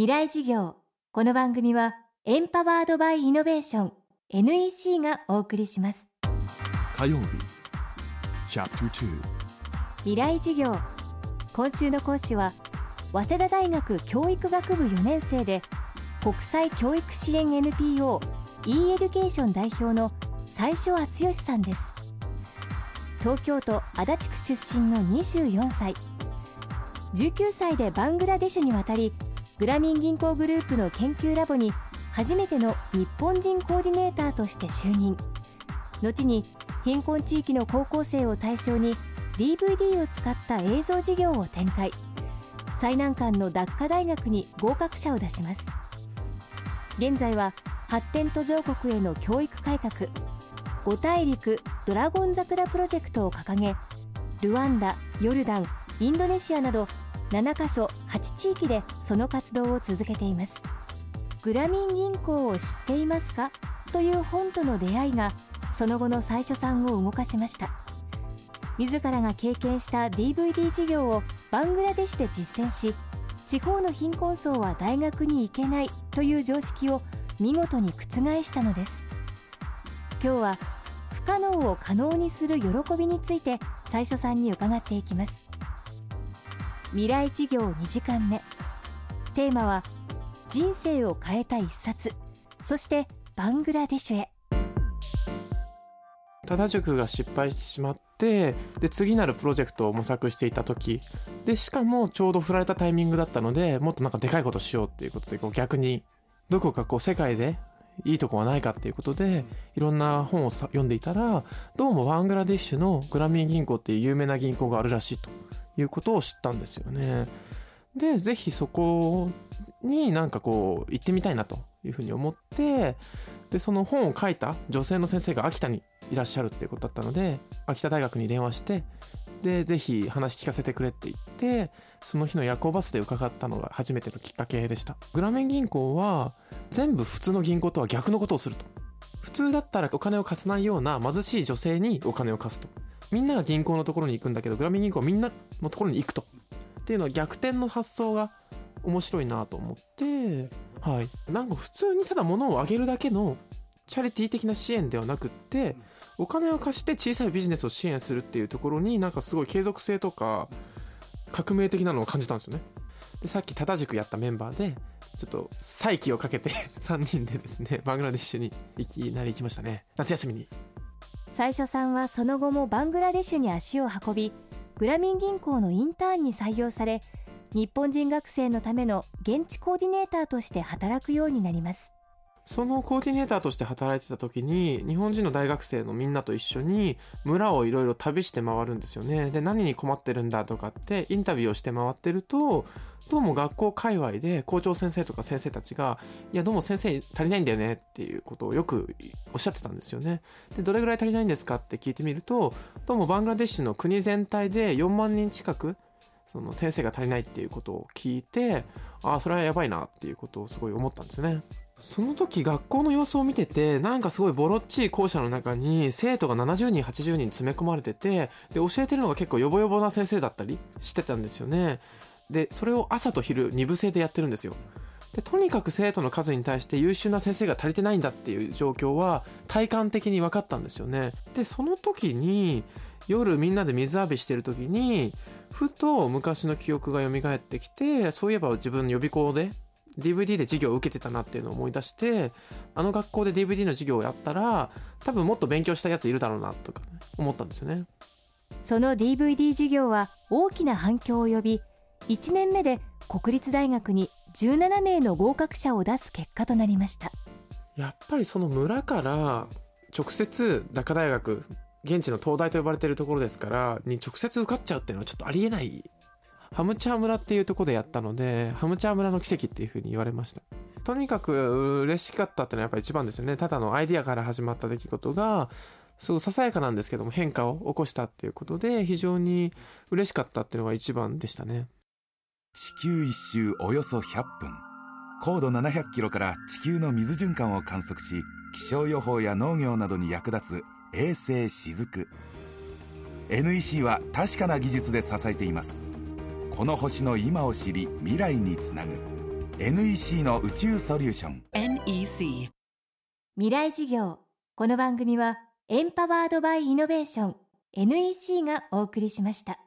未来授業。この番組はエンパワードバイイノベーション NEC がお送りします。火曜日チャプター2未来授業。今週の講師は早稲田大学教育学部4年生で国際教育支援 NPO e-Education 代表の最初敦義さんです。東京都足立区出身の24歳。19歳でバングラデシュに渡り、グラミン銀行グループの研究ラボに初めての日本人コーディネーターとして就任。後に貧困地域の高校生を対象に DVD を使った映像事業を展開。最難関のダッカ大学に合格者を出します。現在は発展途上国への教育改革、5大陸ドラゴン桜プロジェクトを掲げ、ルワンダ、ヨルダン、インドネシアなど7カ所8地域でその活動を続けています。グラミン銀行を知っていますかという本との出会いがその後の最初さんを動かしました。自らが経験した DVD 事業をバングラデシュで実践し、地方の貧困層は大学に行けないという常識を見事に覆したのです。今日は不可能を可能にする喜びについて最初さんに伺っていきます。未来授業2時間目、テーマは人生を変えた一冊、そしてバングラデシュへ。多田塾が失敗してしまって、で次なるプロジェクトを模索していた時で、しかもちょうど振られたタイミングだったので、もっとなんかでかいことしようっていうことで、こう逆にどこかこう世界でいいとこはないかっていうことでいろんな本を読んでいたら、どうもバングラデシュのグラミン銀行っていう有名な銀行があるらしいということを知ったんですよね。でぜひそこになんかこう行ってみたいなというふうに思って、でその本を書いた女性の先生が秋田にいらっしゃるっていうことだったので、秋田大学に電話して、でぜひ話聞かせてくれって言って、その日の夜行バスで伺ったのが初めてのきっかけでした。グラミン銀行は全部普通の銀行とは逆のことをすると。普通だったらお金を貸さないような貧しい女性にお金を貸すと。みんなが銀行のところに行くんだけど、グラミン銀行はみんなのところに行くとっていうのは逆転の発想が面白いなと思って、はい、なんか普通にただ物をあげるだけのチャリティー的な支援ではなくって、お金を貸して小さいビジネスを支援するっていうところになんかすごい継続性とか革命的なのを感じたんですよね。でさっき多田塾やったメンバーでちょっと再起をかけて3人でですね、バングラデシュにいきなり行きましたね、夏休みに。最初さんはその後もバングラデシュに足を運び、グラミン銀行のインターンに採用され、日本人学生のための現地コーディネーターとして働くようになります。そのコーディネーターとして働いてた時に、日本人の大学生のみんなと一緒に村をいろいろ旅して回るんですよね。で何に困ってるんだとかってインタビューをして回ってると、どうも学校界隈で校長先生とか先生たちが、いやどうも先生足りないんだよねっていうことをよくおっしゃってたんですよね。でどれぐらい足りないんですかって聞いてみると、どうもバングラデシュの国全体で4万人近くその先生が足りないっていうことを聞いて、あそれはやばいなっていうことをすごい思ったんですよね。その時学校の様子を見てて、なんかすごいボロっちい校舎の中に生徒が70人80人詰め込まれてて、で教えてるのが結構ヨボヨボな先生だったりしてたんですよね。でそれを朝と昼2部制でやってるんですよ。でとにかく生徒の数に対して優秀な先生が足りてないんだっていう状況は体感的に分かったんですよね。でその時に夜みんなで水浴びしてる時にふと昔の記憶が蘇ってきて、そういえば自分の予備校でDVD で授業を受けてたなっていうのを思い出して、あの学校で DVD の授業をやったら多分もっと勉強したやついるだろうなとか思ったんですよね。その DVD 授業は大きな反響を呼び、1年目で国立大学に17名の合格者を出す結果となりました。やっぱりその村から直接ダッカ大学、現地の東大と呼ばれているところですからに直接受かっちゃうっていうのはちょっとありえない。ハムチャー村っていうところでやったので、ハムチャー村の奇跡っていうふうに言われました。とにかく嬉しかったってのはやっぱり一番ですよね。ただのアイディアから始まった出来事がすごいささやかなんですけども変化を起こしたっていうことで、非常に嬉しかったっていうのが一番でしたね。地球一周およそ100分、高度700キロから地球の水循環を観測し、気象予報や農業などに役立つ衛星しずく、 NEC は確かな技術で支えています。この星の今を知り未来につなぐ NEC の宇宙ソリューション NEC 未来事業。この番組はエンパワードバイイノベーション NEC がお送りしました。